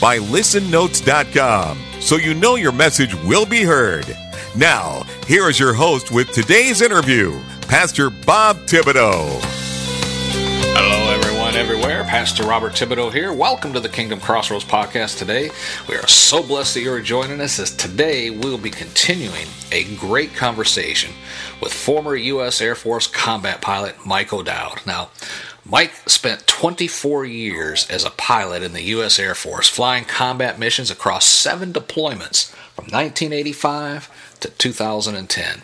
by listennotes.com, so you know your message will be heard. Now, here is your host with today's interview, Pastor Bob Thibodeau. Hello, everyone, everywhere. Pastor Robert Thibodeau here. Welcome to the Kingdom Crossroads Podcast today. We are so blessed that you are joining us, as today we'll be continuing a great conversation with former U.S. Air Force combat pilot Mike O'Dowd. Now, Mike spent 24 years as a pilot in the U.S. Air Force, flying combat missions across 7 deployments from 1985 to 2010.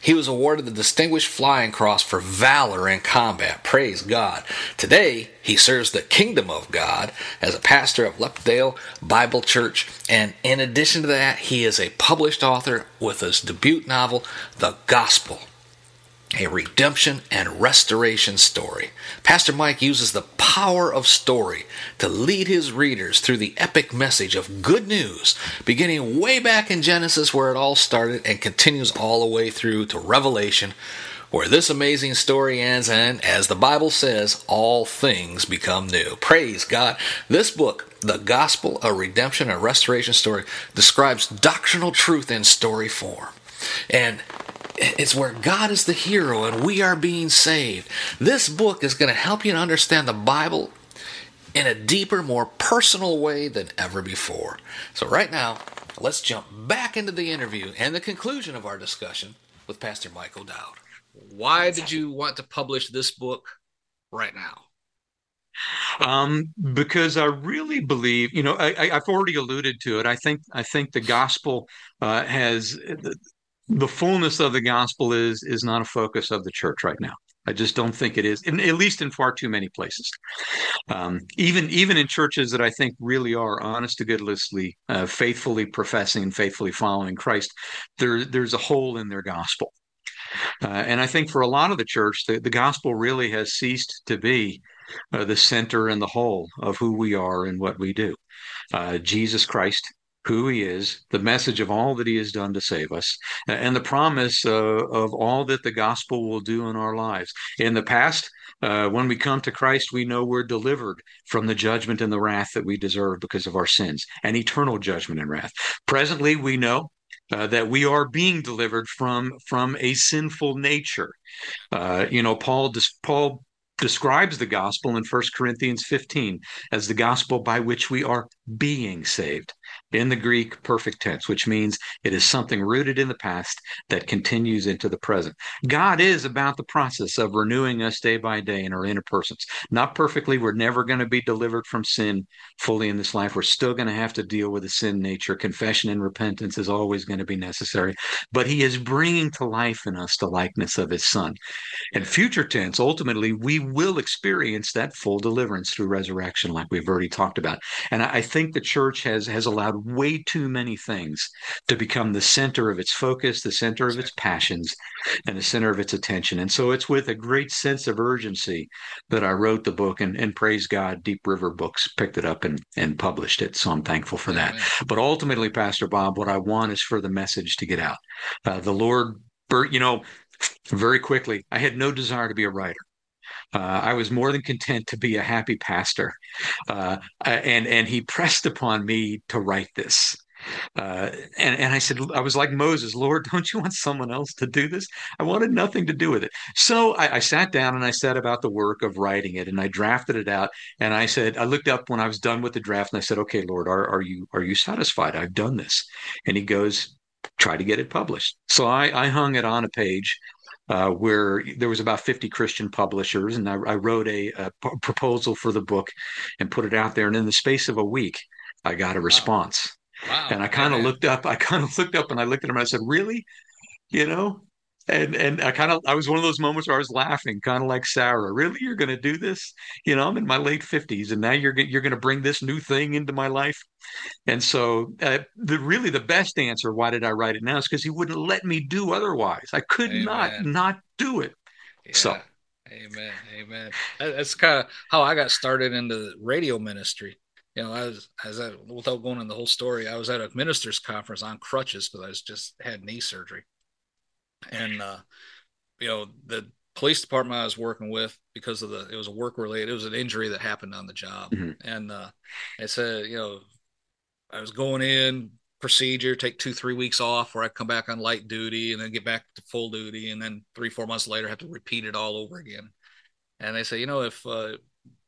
He was awarded the Distinguished Flying Cross for valor in combat. Praise God. Today, he serves the kingdom of God as a pastor of Leptondale Bible Church. And in addition to that, he is a published author with his debut novel, The Gospel: A Redemption and Restoration Story. Pastor Mike uses the power of story to lead his readers through the epic message of good news, beginning way back in Genesis, where it all started, and continues all the way through to Revelation, where this amazing story ends, and as the Bible says, all things become new. Praise God. This book, The Gospel: A Redemption and Restoration Story, describes doctrinal truth in story form. And it's where God is the hero and we are being saved. This book is going to help you to understand the Bible in a deeper, more personal way than ever before. So right now, let's jump back into the interview and the conclusion of our discussion with Pastor Mike O'Dowd. Why did you want to publish this book right now? Because I really believe, I've already alluded to it. I think the gospel has... The fullness of the gospel is not a focus of the church right now. I just don't think it is, at least in far too many places. Even in churches that I think really are honest to goodnessly, faithfully professing and faithfully following Christ, there's a hole in their gospel. And I think for a lot of the church, the gospel really has ceased to be the center and the whole of who we are and what we do. Jesus Christ, who he is, the message of all that he has done to save us, and the promise of all that the gospel will do in our lives. In the past, when we come to Christ, we know we're delivered from the judgment and the wrath that we deserve because of our sins, and eternal judgment and wrath. Presently, we know that we are being delivered from a sinful nature. Paul describes the gospel in 1 Corinthians 15 as the gospel by which we are being saved. In the Greek, perfect tense, which means it is something rooted in the past that continues into the present. God is about the process of renewing us day by day in our inner persons. Not perfectly. We're never going to be delivered from sin fully in this life. We're still going to have to deal with the sin nature. Confession and repentance is always going to be necessary. But he is bringing to life in us the likeness of his son. In future tense, ultimately, we will experience that full deliverance through resurrection, like we've already talked about. And I think the church has allowed way too many things to become the center of its focus, the center of its passions, and the center of its attention. And so it's with a great sense of urgency that I wrote the book, and praise God, Deep River Books picked it up and published it. So I'm thankful for that. But ultimately, Pastor Bob, what I want is for the message to get out. The Lord, very quickly, I had no desire to be a writer. I was more than content to be a happy pastor, and he pressed upon me to write this. And I said, I was like Moses, Lord, don't you want someone else to do this? I wanted nothing to do with it. So I sat down and I set about the work of writing it, and I drafted it out. And I said, I looked up when I was done with the draft, and I said, okay, Lord, are you satisfied? I've done this. And he goes, try to get it published. So I hung it on a page. Where there was about 50 Christian publishers, and I wrote a proposal for the book and put it out there. And in the space of a week, I got a response. Wow. And I kind of looked up and I looked at him and I said, really? And I was one of those moments where I was laughing, kind of like Sarah. Really, you're going to do this? You know, I'm in my late 50s, and now you're going to bring this new thing into my life. And so, the best answer, why did I write it now, is because he wouldn't let me do otherwise. I could not do it. Yeah. So, amen. That's kind of how I got started into the radio ministry. You know, without going on the whole story, I was at a minister's conference on crutches because I had knee surgery. And, you know, the police department I was working with, because of it was a work related, it was an injury that happened on the job. Mm-hmm. And I said, you know, I was going in procedure, take 2-3 weeks off where I come back on light duty and then get back to full duty. And then 3-4 months later, I have to repeat it all over again. And they say, you know, if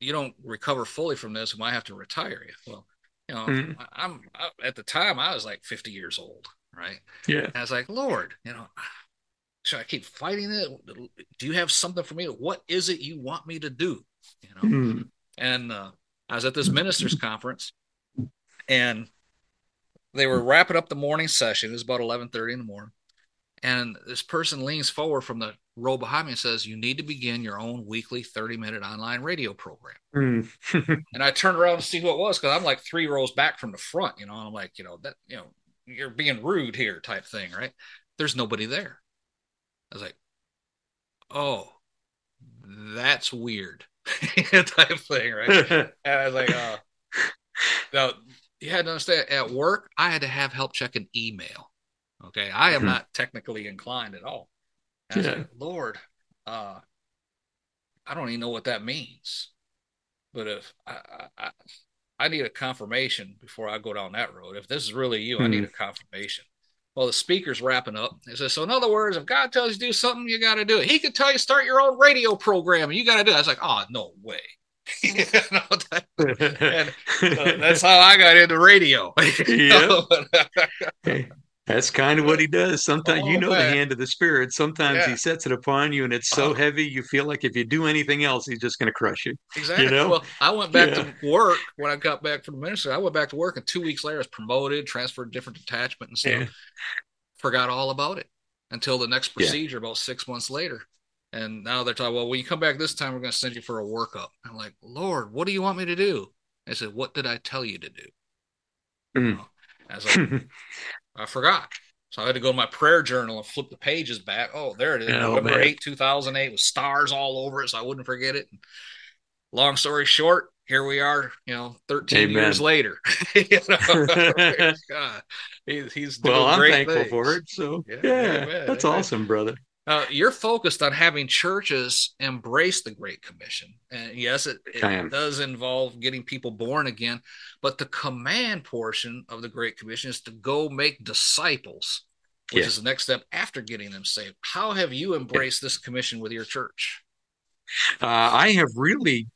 you don't recover fully from this, we might have to retire you. Well, you know, mm-hmm. At the time I was like 50 years old. Right. Yeah. And I was like, Lord, you know, should I keep fighting it? Do you have something for me? What is it you want me to do? You know? Mm-hmm. And I was at this minister's conference, and they were wrapping up the morning session. It was about 11:30 in the morning. And this person leans forward from the row behind me and says, you need to begin your own weekly 30-minute online radio program. Mm-hmm. And I turned around to see who it was, because I'm like 3 rows back from the front, you know, and I'm like, you know, that, you know, you're being rude here type thing, right? There's nobody there. I was like, oh, that's weird type thing, right? And I was like, now, you had to understand, at work, I had to have help check an email, okay? I am not technically inclined at all. And I was like, Lord, I don't even know what that means. But if I need a confirmation before I go down that road. If this is really you, I need a confirmation. Well, the speaker's wrapping up. He says, so in other words, if God tells you to do something, you got to do it. He could tell you start your own radio program, and you got to do it. I was like, oh, no way. You know, that's how I got into radio. Yep. That's kind of what he does. Sometimes, the hand of the Spirit. Sometimes he sets it upon you, and it's so heavy, you feel like if you do anything else, he's just going to crush you. Exactly. You know? Well, I went back to work when I got back from the ministry. I went back to work, and 2 weeks later, I was promoted, transferred to different detachment and stuff. Yeah. Forgot all about it until the next procedure about 6 months later. And now they're talking, well, when you come back this time, we're going to send you for a workup. I'm like, Lord, what do you want me to do? I said, what did I tell you to do? Mm. I was like, I forgot. So I had to go to my prayer journal and flip the pages back. Oh, there it is. November 8, 2008 with stars all over it, so I wouldn't forget it. And long story short, here we are, you know, 13 years later. You know? God. He's doing great I'm thankful things. For it. So, that's awesome, brother. You're focused on having churches embrace the Great Commission. And yes, it does involve getting people born again, but the command portion of the Great Commission is to go make disciples, which is the next step after getting them saved. How have you embraced this commission with your church? I have really...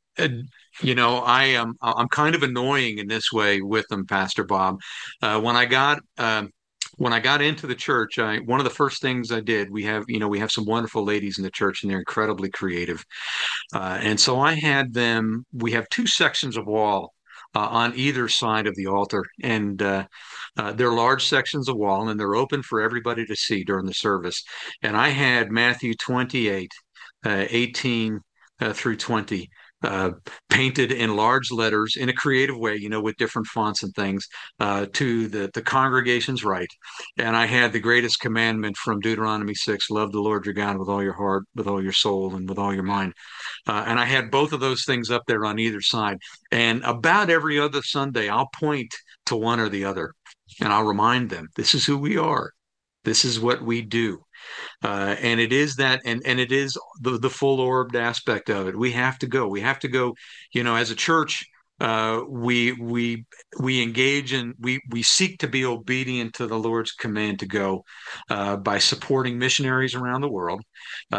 you know, I'm kind of annoying in this way with them, Pastor Bob. When I got into the church, one of the first things I did, we have some wonderful ladies in the church, and they're incredibly creative. And so I had them, we have 2 sections of wall on either side of the altar. And they're large sections of wall, and they're open for everybody to see during the service. And I had Matthew 28, 18 through 20. Painted in large letters in a creative way, you know, with different fonts and things, to the congregation's right. And I had the greatest commandment from Deuteronomy 6, love the Lord your God with all your heart, with all your soul, and with all your mind. And I had both of those things up there on either side. And about every other Sunday, I'll point to one or the other, and I'll remind them, this is who we are. This is what we do. And it is that, and it is the full orbed aspect of it. We have to go, you know, as a church, we engage and we seek to be obedient to the Lord's command to go by supporting missionaries around the world.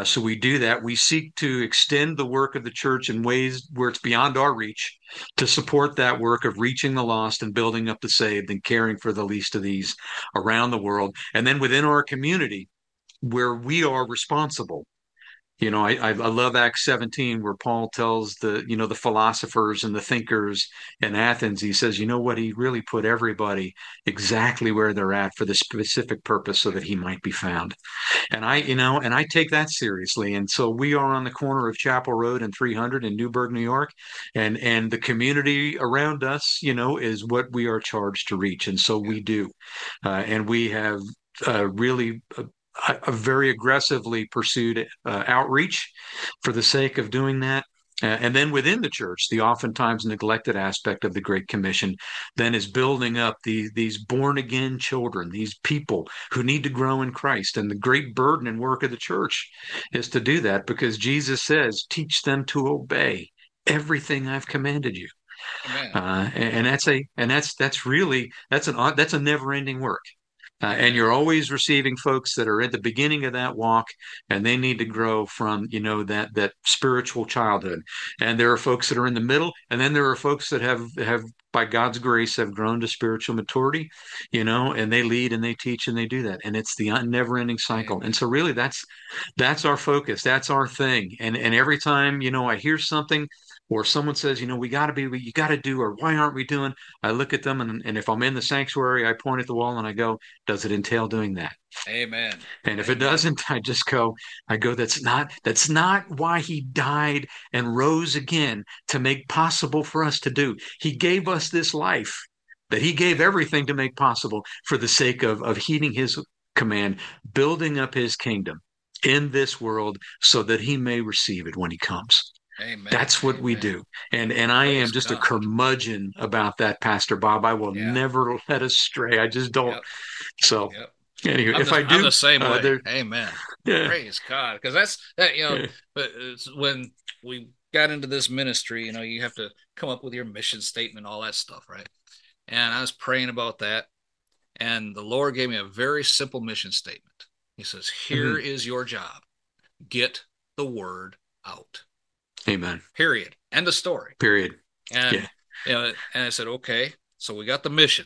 So we do that. We seek to extend the work of the church in ways where it's beyond our reach, to support that work of reaching the lost and building up the saved and caring for the least of these around the world. And then within our community, where we are responsible, You know, I love Acts 17, where Paul tells the, you know, the philosophers and the thinkers in Athens, he says, you know what, he really put everybody exactly where they're at for the specific purpose so that he might be found. And I, you know, and I take that seriously. And so we are on the corner of Chapel Road and 300 in Newburgh, New York, and the community around us, you know, is what we are charged to reach. And so we do. And we have really... very aggressively pursued outreach for the sake of doing that. And then within the church, the oftentimes neglected aspect of the Great Commission then is building up these born-again children, these people who need to grow in Christ. And the great burden and work of the church is to do that, because Jesus says, teach them to obey everything I've commanded you. And that's really a never-ending work. And you're always receiving folks that are at the beginning of that walk, and they need to grow from, you know, that spiritual childhood. And there are folks that are in the middle, and then there are folks that have by God's grace have grown to spiritual maturity, you know, and they lead and they teach and they do that. And it's the never-ending cycle. And so really that's our focus. That's our thing. And every time, you know, I hear something, or someone says, you know, you got to do, or why aren't we doing? I look at them, and if I'm in the sanctuary, I point at the wall and I go, does it entail doing that? Amen. And if it doesn't, I just go, that's not why he died and rose again, to make possible for us to do. He gave us this life that he gave everything to make possible for the sake of heeding his command, building up his kingdom in this world so that he may receive it when he comes. Amen. That's what we do. And I am just a curmudgeon about that, Pastor Bob. I will never let us stray. I just don't. Yep. So anyway, I'm the same way. Amen. Yeah. Praise God. Because but when we got into this ministry, you know, you have to come up with your mission statement, all that stuff, right? And I was praying about that. And the Lord gave me a very simple mission statement. He says, here is your job. Get the word out. Amen. Period. End of story. Period. And, you know, and I said, okay, so we got the mission.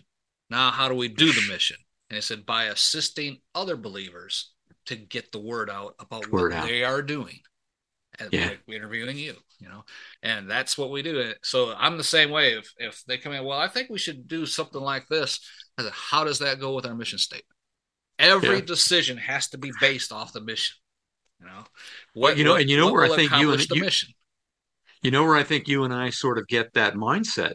Now, how do we do the mission? And he said, by assisting other believers to get the word out about what they are doing. And like interviewing you know, and that's what we do. So I'm the same way. If they come in, well, I think we should do something like this. I said, how does that go with our mission statement? Every decision has to be based off the mission. You know, you know where I think you and I sort of get that mindset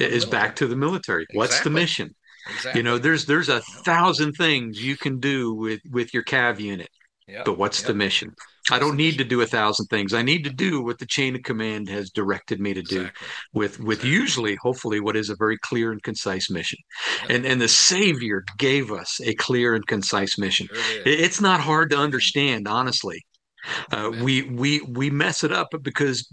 is back to the military. Exactly. What's the mission? Exactly. You know, there's 1,000 things you can do with your CAV unit, but what's the mission? I don't need to do 1,000 things. I need to do what the chain of command has directed me to do with usually, hopefully, what is a very clear and concise mission. And the Savior gave us a clear and concise mission. Sure it's not hard to understand, honestly. We mess it up because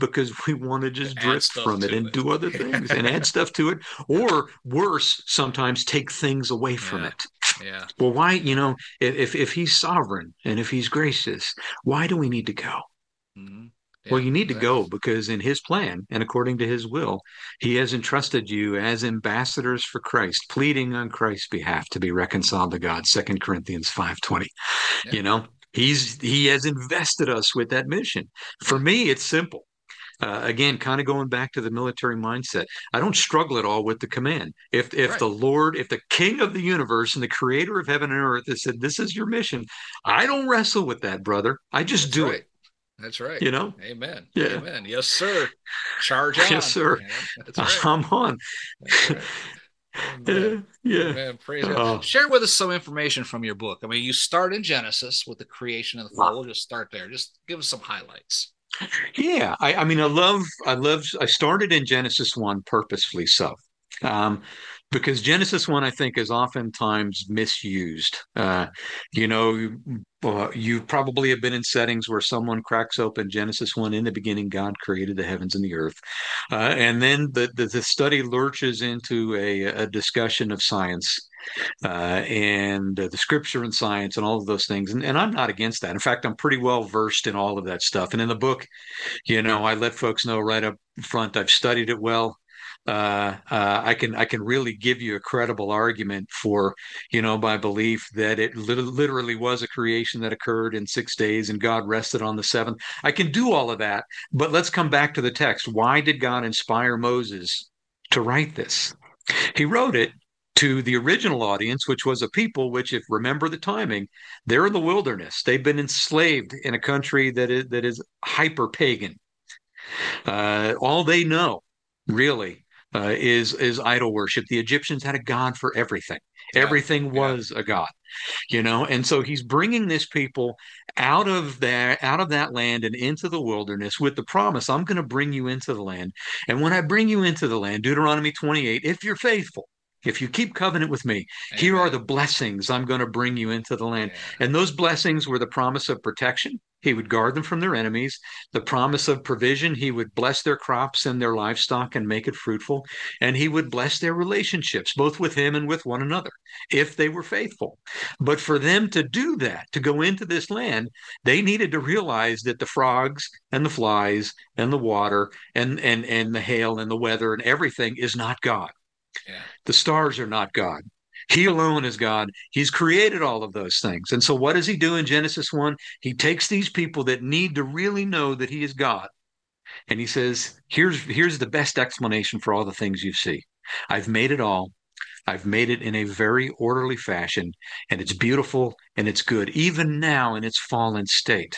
we want to just drift from it and do other things and add stuff to it, or worse, sometimes take things away from it. Yeah. Well, why, you know, if he's sovereign and if he's gracious, why do we need to go? Mm-hmm. Yeah, well, you need to go because in his plan and according to his will, he has entrusted you as ambassadors for Christ, pleading on Christ's behalf to be reconciled to God, 2 Corinthians 5:20, you know? He has invested us with that mission. For me, it's simple. Again, kind of going back to the military mindset. I don't struggle at all with the command. If the Lord, if the King of the universe and the creator of heaven and earth has said, this is your mission, I don't wrestle with that, brother. I just do it. That's right. You know? Amen. Yeah. Amen. Yes, sir. Charge on. Yes, sir. You know? That's right. I'm on. That's right. Amen. Amen. Praise God. Share with us some information from your book. I mean, you start in Genesis with the creation of the fall. We'll just start there. Just give us some highlights. Yeah, I mean, I started in Genesis 1 purposefully so, because Genesis 1, I think, is oftentimes misused. You know, you probably have been in settings where someone cracks open Genesis 1, in the beginning, God created the heavens and the earth. And then the study lurches into a discussion of science. And the scripture and science and all of those things. And I'm not against that. In fact, I'm pretty well versed in all of that stuff. And in the book, you know, I let folks know right up front, I've studied it well. I can really give you a credible argument for, my belief that it literally was a creation that occurred in 6 days and God rested on the seventh. I can do all of that, but let's come back to the text. Why did God inspire Moses to write this? He wrote it to the original audience, which was a people, which, if remember the timing, they're in the wilderness. They've been enslaved in a country that is hyper-pagan. All they know, really, is idol worship. The Egyptians had a god for everything. Everything was a god, And so he's bringing this people out of that land and into the wilderness with the promise, I'm going to bring you into the land. And when I bring you into the land, Deuteronomy 28, if you're faithful, if you keep covenant with me, here are the blessings I'm going to bring you into the land. Yeah. And those blessings were the promise of protection. He would guard them from their enemies. The promise of provision, he would bless their crops and their livestock and make it fruitful. And he would bless their relationships, both with him and with one another, if they were faithful. But for them to do that, to go into this land, they needed to realize that the frogs and the flies and the water and the hail and the weather and everything is not God. Yeah. The stars are not God. He alone is God. He's created all of those things. And so what does he do in Genesis 1? He takes these people that need to really know that he is God. And he says, here's the best explanation for all the things you see. I've made it all. I've made it in a very orderly fashion. And it's beautiful and it's good. Even now in its fallen state,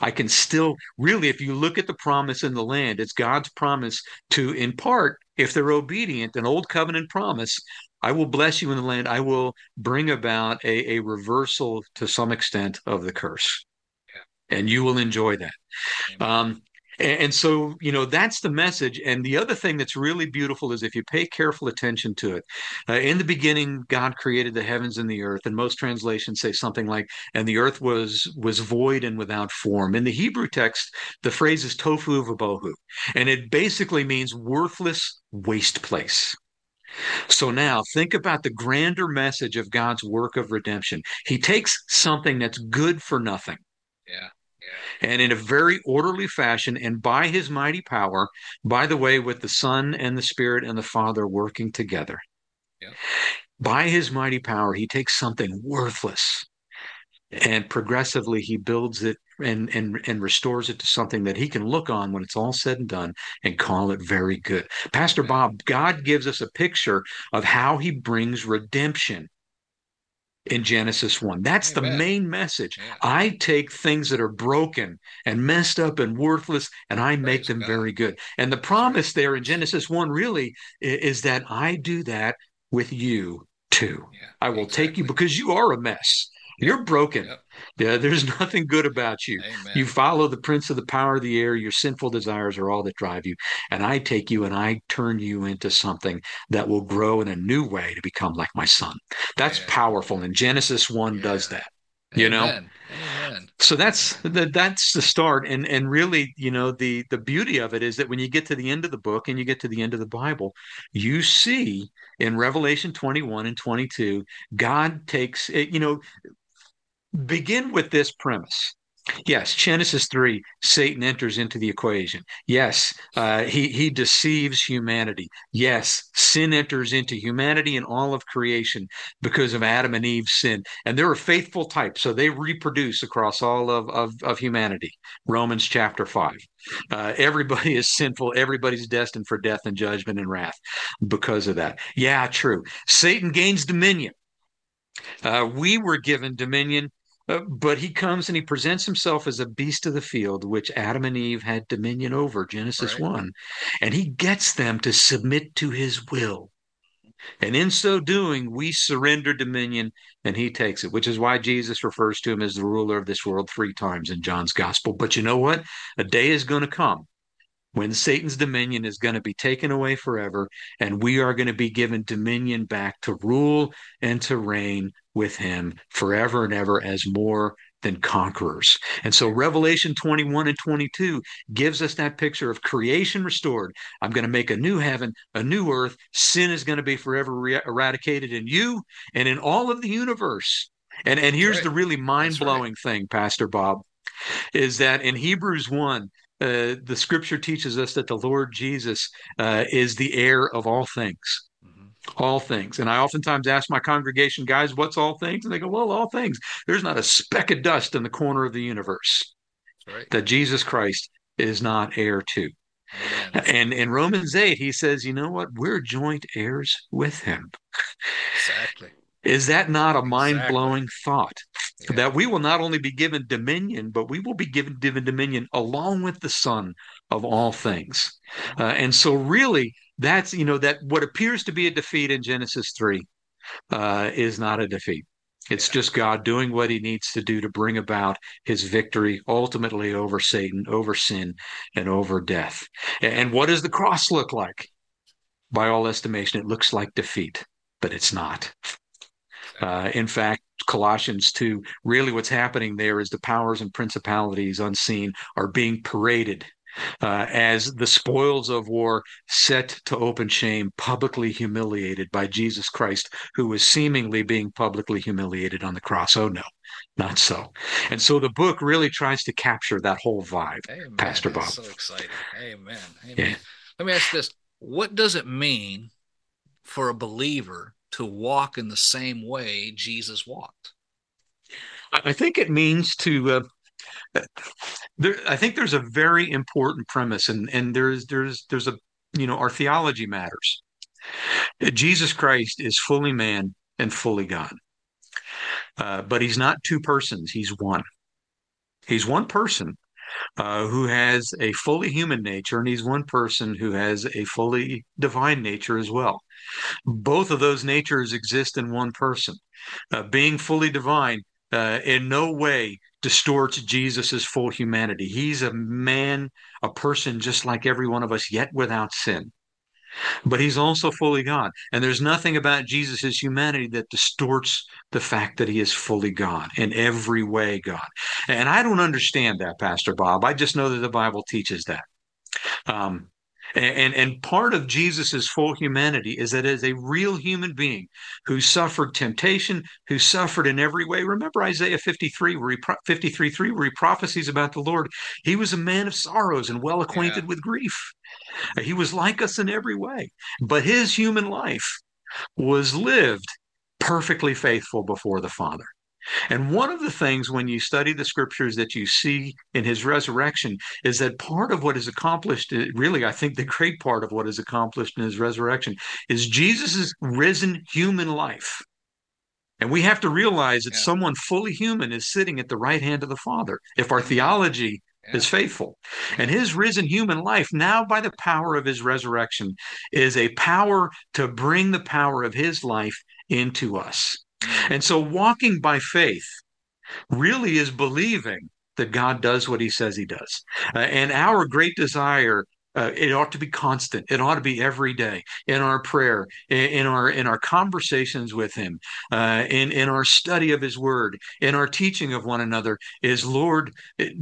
I can still really, if you look at the promise in the land, it's God's promise to, in part, if they're obedient, an old covenant promise, I will bless you in the land. I will bring about a reversal to some extent of the curse, and you will enjoy that. And so, that's the message. And the other thing that's really beautiful is if you pay careful attention to it, in the beginning, God created the heavens and the earth. And most translations say something like, and the earth was void and without form. In the Hebrew text, the phrase is tofu v'bohu, and it basically means worthless waste place. So now think about the grander message of God's work of redemption. He takes something that's good for nothing. Yeah. And in a very orderly fashion, and by his mighty power, by the way, with the Son and the Spirit and the Father working together, by his mighty power, he takes something worthless and progressively he builds it and restores it to something that he can look on when it's all said and done and call it very good. Pastor Bob, God gives us a picture of how he brings redemption in Genesis 1. That's the main message. Yeah. I take things that are broken and messed up and worthless, and I make them very good. And the promise there in Genesis 1 really is that I do that with you too. Yeah, I will take you because you are a mess. You're broken. Yep. Yeah, there's nothing good about you. Amen. You follow the prince of the power of the air. Your sinful desires are all that drive you. And I take you and I turn you into something that will grow in a new way to become like my Son. That's powerful. And Genesis 1 does that. Amen. So that's the start. And really, the beauty of it is that when you get to the end of the book and you get to the end of the Bible, you see in Revelation 21 and 22, God takes it, begin with this premise. Yes, Genesis 3, Satan enters into the equation. Yes, he deceives humanity. Yes, sin enters into humanity and all of creation because of Adam and Eve's sin. And they're a faithful type, so they reproduce across all of humanity. Romans chapter 5. Everybody is sinful. Everybody's destined for death and judgment and wrath because of that. Yeah, true. Satan gains dominion. We were given dominion. But he comes and he presents himself as a beast of the field, which Adam and Eve had dominion over, Genesis 1. And he gets them to submit to his will. And in so doing, we surrender dominion and he takes it, which is why Jesus refers to him as the ruler of this world 3 times in John's gospel. But you know what? A day is going to come when Satan's dominion is going to be taken away forever, and we are going to be given dominion back to rule and to reign with him forever and ever as more than conquerors. And so Revelation 21 and 22 gives us that picture of creation restored. I'm going to make a new heaven, a new earth. Sin is going to be forever eradicated in you and in all of the universe. And here's the really mind-blowing thing, Pastor Bob, is that in Hebrews 1, the scripture teaches us that the Lord Jesus is the heir of all things. All things. And I oftentimes ask my congregation, guys, what's all things? And they go, well, all things. There's not a speck of dust in the corner of the universe that Jesus Christ is not heir to. And in Romans 8, he says, you know what? We're joint heirs with him. Exactly. Is that not a mind-blowing thought? Yeah. That we will not only be given dominion, but we will be given dominion along with the Son of all things. And so really, that's, you know, that what appears to be a defeat in Genesis 3 is not a defeat. It's just God doing what he needs to do to bring about his victory ultimately over Satan, over sin, and over death. And what does the cross look like? By all estimation, it looks like defeat, but it's not. In fact, Colossians 2, really what's happening there is the powers and principalities unseen are being paraded as the spoils of war set to open shame, publicly humiliated by Jesus Christ, who was seemingly being publicly humiliated on the cross. Oh, no, not so. And so the book really tries to capture that whole vibe. Amen. Pastor Bob. That's so exciting. Amen. Amen. Yeah. Let me ask this. What does it mean for a believer to walk in the same way Jesus walked? I think it means to... I think there's a very important premise, and there's a, you know, our theology matters. Jesus Christ is fully man and fully God, but he's not two persons. He's one. He's one person who has a fully human nature, and he's one person who has a fully divine nature as well. Both of those natures exist in one person. Being fully divine in no way distorts Jesus's full humanity. He's a man, a person just like every one of us, yet without sin. But he's also fully God. And there's nothing about Jesus's humanity that distorts the fact that he is fully God, in every way God. And I don't understand that, Pastor Bob. I just know that the Bible teaches that. And part of Jesus's full humanity is that as a real human being who suffered temptation, who suffered in every way. Remember Isaiah 53, where he prophesies about the Lord. He was a man of sorrows and well acquainted with grief. He was like us in every way, but his human life was lived perfectly faithful before the Father. And one of the things when you study the scriptures that you see in his resurrection is that part of what is accomplished, really, I think the great part of what is accomplished in his resurrection is Jesus's risen human life. And we have to realize that someone fully human is sitting at the right hand of the Father, if our theology is faithful. And his risen human life now, by the power of his resurrection, is a power to bring the power of his life into us. And so walking by faith really is believing that God does what he says he does. And our great desire, it ought to be constant. It ought to be every day in our prayer, in our conversations with him, in our study of his word, in our teaching of one another is, Lord,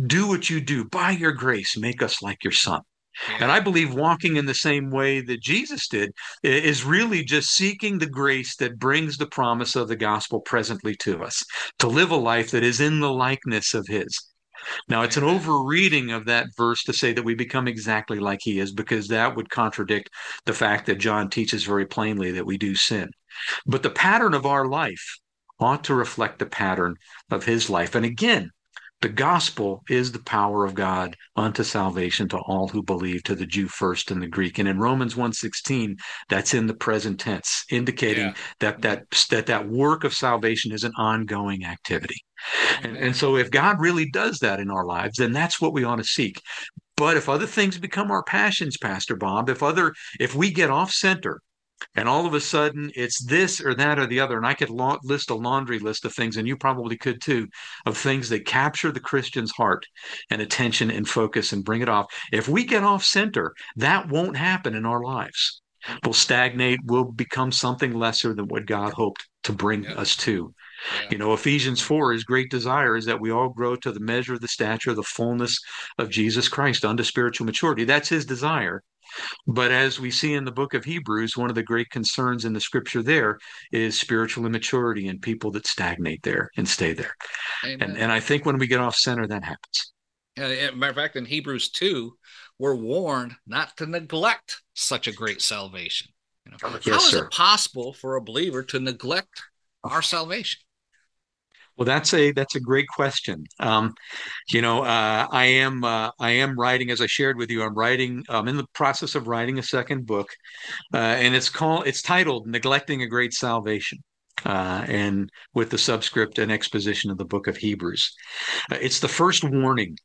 do what you do. By your grace, make us like your Son. And I believe walking in the same way that Jesus did is really just seeking the grace that brings the promise of the gospel presently to us, to live a life that is in the likeness of his. Now, it's an overreading of that verse to say that we become exactly like he is, because that would contradict the fact that John teaches very plainly that we do sin. But the pattern of our life ought to reflect the pattern of his life. And again, the gospel is the power of God unto salvation to all who believe, to the Jew first and the Greek. And in Romans 1:16, that's in the present tense, indicating that work of salvation is an ongoing activity. And so if God really does that in our lives, then that's what we ought to seek. But if other things become our passions, Pastor Bob, if we get off center, and all of a sudden, it's this or that or the other. And I could list a laundry list of things, and you probably could too, of things that capture the Christian's heart and attention and focus and bring it off. If we get off center, that won't happen in our lives. We'll stagnate. We'll become something lesser than what God hoped to bring us to. You know, Ephesians 4, his great desire is that we all grow to the measure, the stature, the fullness of Jesus Christ unto spiritual maturity. That's his desire. But as we see in the book of Hebrews, one of the great concerns in the scripture there is spiritual immaturity and people that stagnate there and stay there. And I think when we get off center, that happens. As a matter of fact, in Hebrews 2, we're warned not to neglect such a great salvation. You know, how is it possible for a believer to neglect our salvation? Well, that's a great question. I am writing, as I shared with you, I'm in the process of writing a second book, and it's titled Neglecting a Great Salvation. And with the subscript and exposition of the book of Hebrews. It's the first warning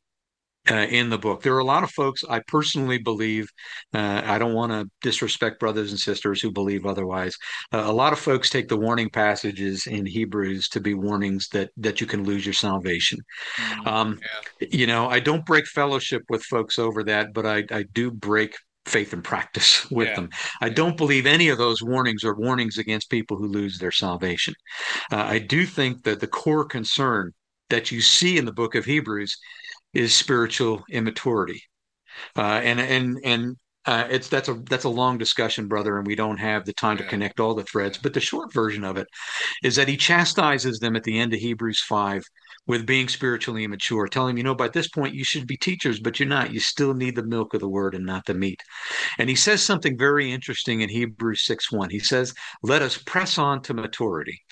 in the book. There are a lot of folks, I personally believe, I don't want to disrespect brothers and sisters who believe otherwise. A lot of folks take the warning passages in Hebrews to be warnings that you can lose your salvation. I don't break fellowship with folks over that, but I do break faith and practice with them. I don't believe any of those warnings are warnings against people who lose their salvation. I do think that the core concern that you see in the book of Hebrews is spiritual immaturity. That's a long discussion, brother, and we don't have the time to connect all the threads. But the short version of it is that he chastises them at the end of Hebrews 5 with being spiritually immature, telling them, by this point you should be teachers, but you're not. You still need the milk of the word and not the meat. And he says something very interesting in Hebrews 6:1. He says, "Let us press on to maturity."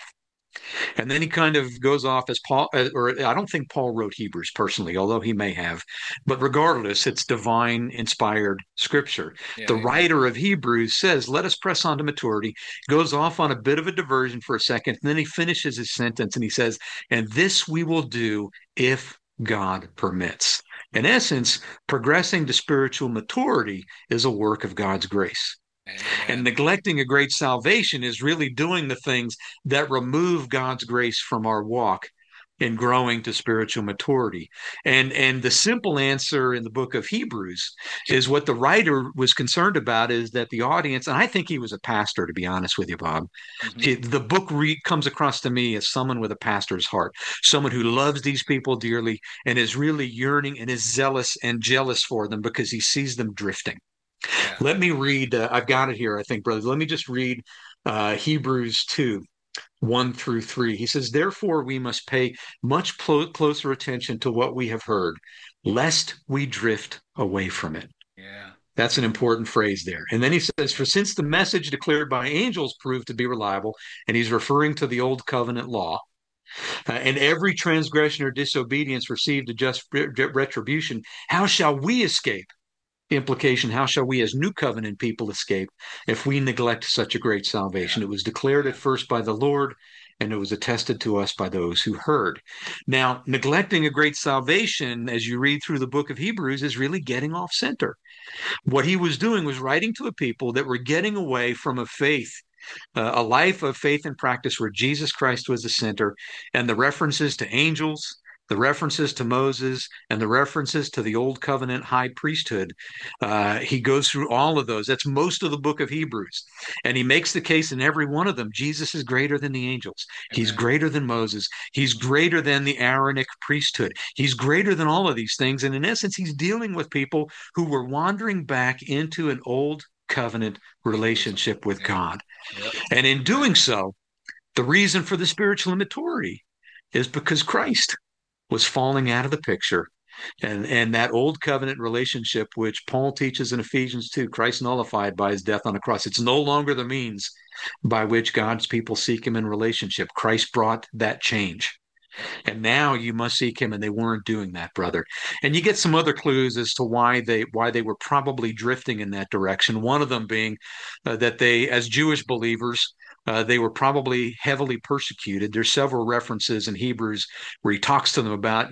And then he kind of goes off as Paul, or I don't think Paul wrote Hebrews personally, although he may have. But regardless, it's divine inspired scripture. The writer of Hebrews says, let us press on to maturity, goes off on a bit of a diversion for a second. And then he finishes his sentence and he says, and this we will do if God permits. In essence, progressing to spiritual maturity is a work of God's grace. And neglecting a great salvation is really doing the things that remove God's grace from our walk in growing to spiritual maturity. And the simple answer in the book of Hebrews is what the writer was concerned about is that the audience, and I think he was a pastor, to be honest with you, Bob. The book comes across to me as someone with a pastor's heart, someone who loves these people dearly and is really yearning and is zealous and jealous for them because he sees them drifting. Let me read, I've got it here, I think, brothers. Let me just read Hebrews 2, 1 through 3. He says, therefore, we must pay much closer attention to what we have heard, lest we drift away from it. Yeah. That's an important phrase there. And then he says, for since the message declared by angels proved to be reliable, and he's referring to the old covenant law, and every transgression or disobedience received a just retribution, how shall we escape? Implication, how shall we as new covenant people escape if we neglect such a great salvation? It was declared at first by the Lord, and it was attested to us by those who heard. Now, neglecting a great salvation, as you read through the book of Hebrews, is really getting off center. What he was doing was writing to a people that were getting away from a faith, a life of faith and practice where Jesus Christ was the center, and the references to angels, the references to Moses, and the references to the old covenant high priesthood. He goes through all of those. That's most of the book of Hebrews. And he makes the case in every one of them. Jesus is greater than the angels. He's greater than Moses. He's greater than the Aaronic priesthood. He's greater than all of these things. And in essence, he's dealing with people who were wandering back into an old covenant relationship with God. And in doing so, the reason for the spiritual immaturity is because Christ was falling out of the picture. And that old covenant relationship, which Paul teaches in Ephesians 2, Christ nullified by his death on the cross. It's no longer the means by which God's people seek him in relationship. Christ brought that change. And now you must seek him. And they weren't doing that, brother. And you get some other clues as to why they were probably drifting in that direction. One of them being that they, as Jewish believers, they were probably heavily persecuted. There's several references in Hebrews where he talks to them about,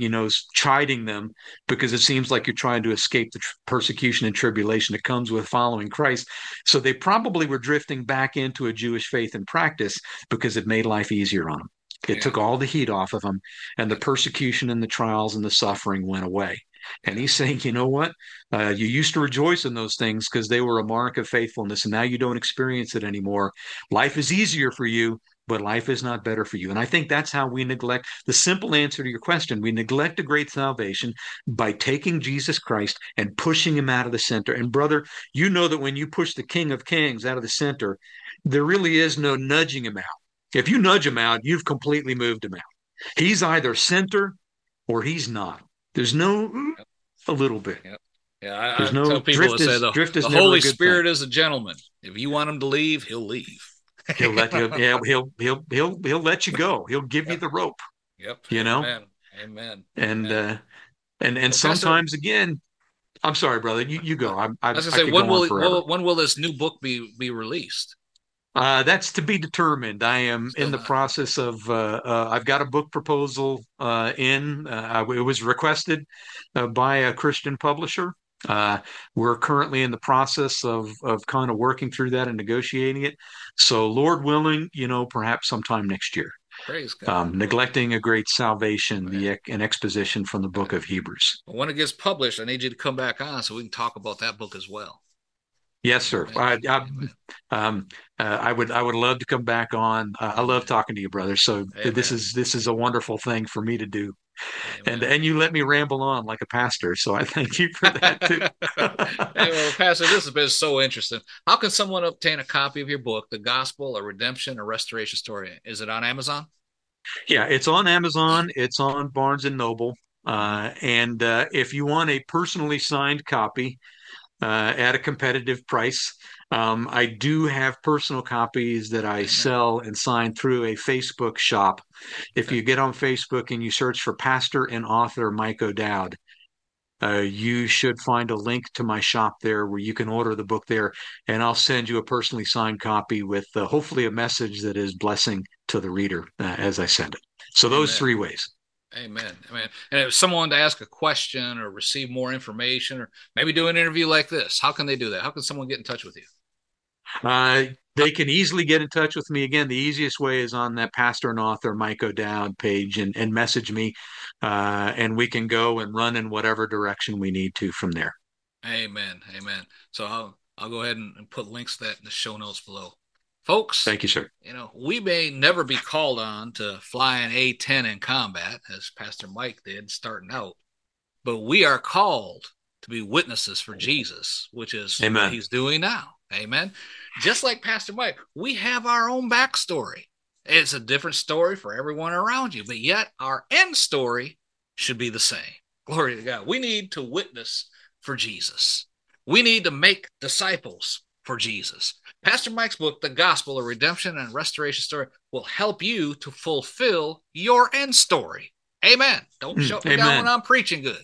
chiding them because it seems like you're trying to escape the persecution and tribulation that comes with following Christ. So they probably were drifting back into a Jewish faith and practice because it made life easier on them. It took all the heat off of them, and the persecution and the trials and the suffering went away. And he's saying, you know what? You used to rejoice in those things because they were a mark of faithfulness, and now you don't experience it anymore. Life is easier for you, but life is not better for you. And I think that's how we neglect the simple answer to your question. We neglect a great salvation by taking Jesus Christ and pushing him out of the center. And brother, you know that when you push the King of Kings out of the center, there really is no nudging him out. If you nudge him out, you've completely moved him out. He's either center or he's not. There's no a little bit. Yep. Yeah, I no tell people to say the Holy Spirit is a gentleman. If you want him to leave, he'll leave. He'll let you. Yeah, he'll let you go. He'll give you the rope. Yep. You know. Amen. And sometimes again, I'm sorry, brother. You go. I was gonna say, when will this new book be released? That's to be determined. I am in the process of. I've got a book proposal in. It was requested by a Christian publisher. We're currently in the process of kind of working through that and negotiating it. So, Lord willing, perhaps sometime next year. Praise God. Neglecting a great salvation, an exposition from the book of Hebrews. When it gets published, I need you to come back on so we can talk about that book as well. Yes, sir. I would love to come back on. I love talking to you, brother. So this is a wonderful thing for me to do. Amen. And you let me ramble on like a pastor, so I thank you for that too. Hey, well, Pastor, this has been so interesting. How can someone obtain a copy of your book, The Gospel: A Redemption and Restoration Story? Is it on Amazon? Yeah, it's on Amazon. It's on Barnes and Noble. And if you want a personally signed copy at a competitive price, I do have personal copies that I sell and sign through a Facebook shop. If you get on Facebook and you search for pastor and author Mike O'Dowd, you should find a link to my shop there where you can order the book there, and I'll send you a personally signed copy with hopefully a message that is blessing to the reader as I send it. So those three ways. Amen. Amen. And if someone wanted to ask a question or receive more information or maybe do an interview like this, how can they do that? How can someone get in touch with you? They can easily get in touch with me. Again, the easiest way is on that pastor and author Mike O'Dowd page and message me, and we can go and run in whatever direction we need to from there. Amen. Amen. So I'll go ahead and put links to that in the show notes below. Folks, thank you, sir. We may never be called on to fly an A-10 in combat, as Pastor Mike did starting out, but we are called to be witnesses for Jesus, which is what he's doing now. Amen. Just like Pastor Mike, we have our own backstory. It's a different story for everyone around you, but yet our end story should be the same. Glory to God. We need to witness for Jesus. We need to make disciples for Jesus. Pastor Mike's book, The Gospel: A Redemption and Restoration Story, will help you to fulfill your end story. Amen. Don't shut me down when I'm preaching good.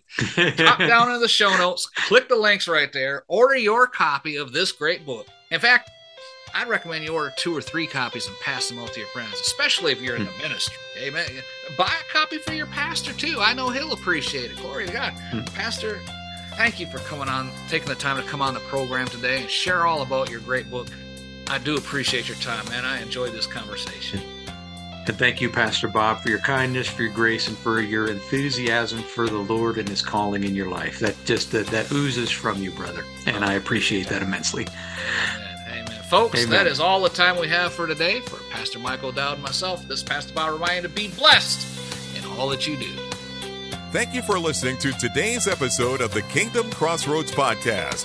Drop down in the show notes, click the links right there, order your copy of this great book. In fact, I'd recommend you order 2 or 3 copies and pass them out to your friends, especially if you're in the ministry. Amen. Buy a copy for your pastor too. I know he'll appreciate it. Glory to God. Pastor, thank you for coming on, taking the time to come on the program today and share all about your great book. I do appreciate your time, man. I enjoyed this conversation. And thank you, Pastor Bob, for your kindness, for your grace, and for your enthusiasm for the Lord and his calling in your life. That oozes from you, brother. And I appreciate that immensely. Amen. Amen. Folks, that is all the time we have for today. For Pastor Mike O'Dowd and myself, this is Pastor Bob reminding you to be blessed in all that you do. Thank you for listening to today's episode of the Kingdom Crossroads Podcast.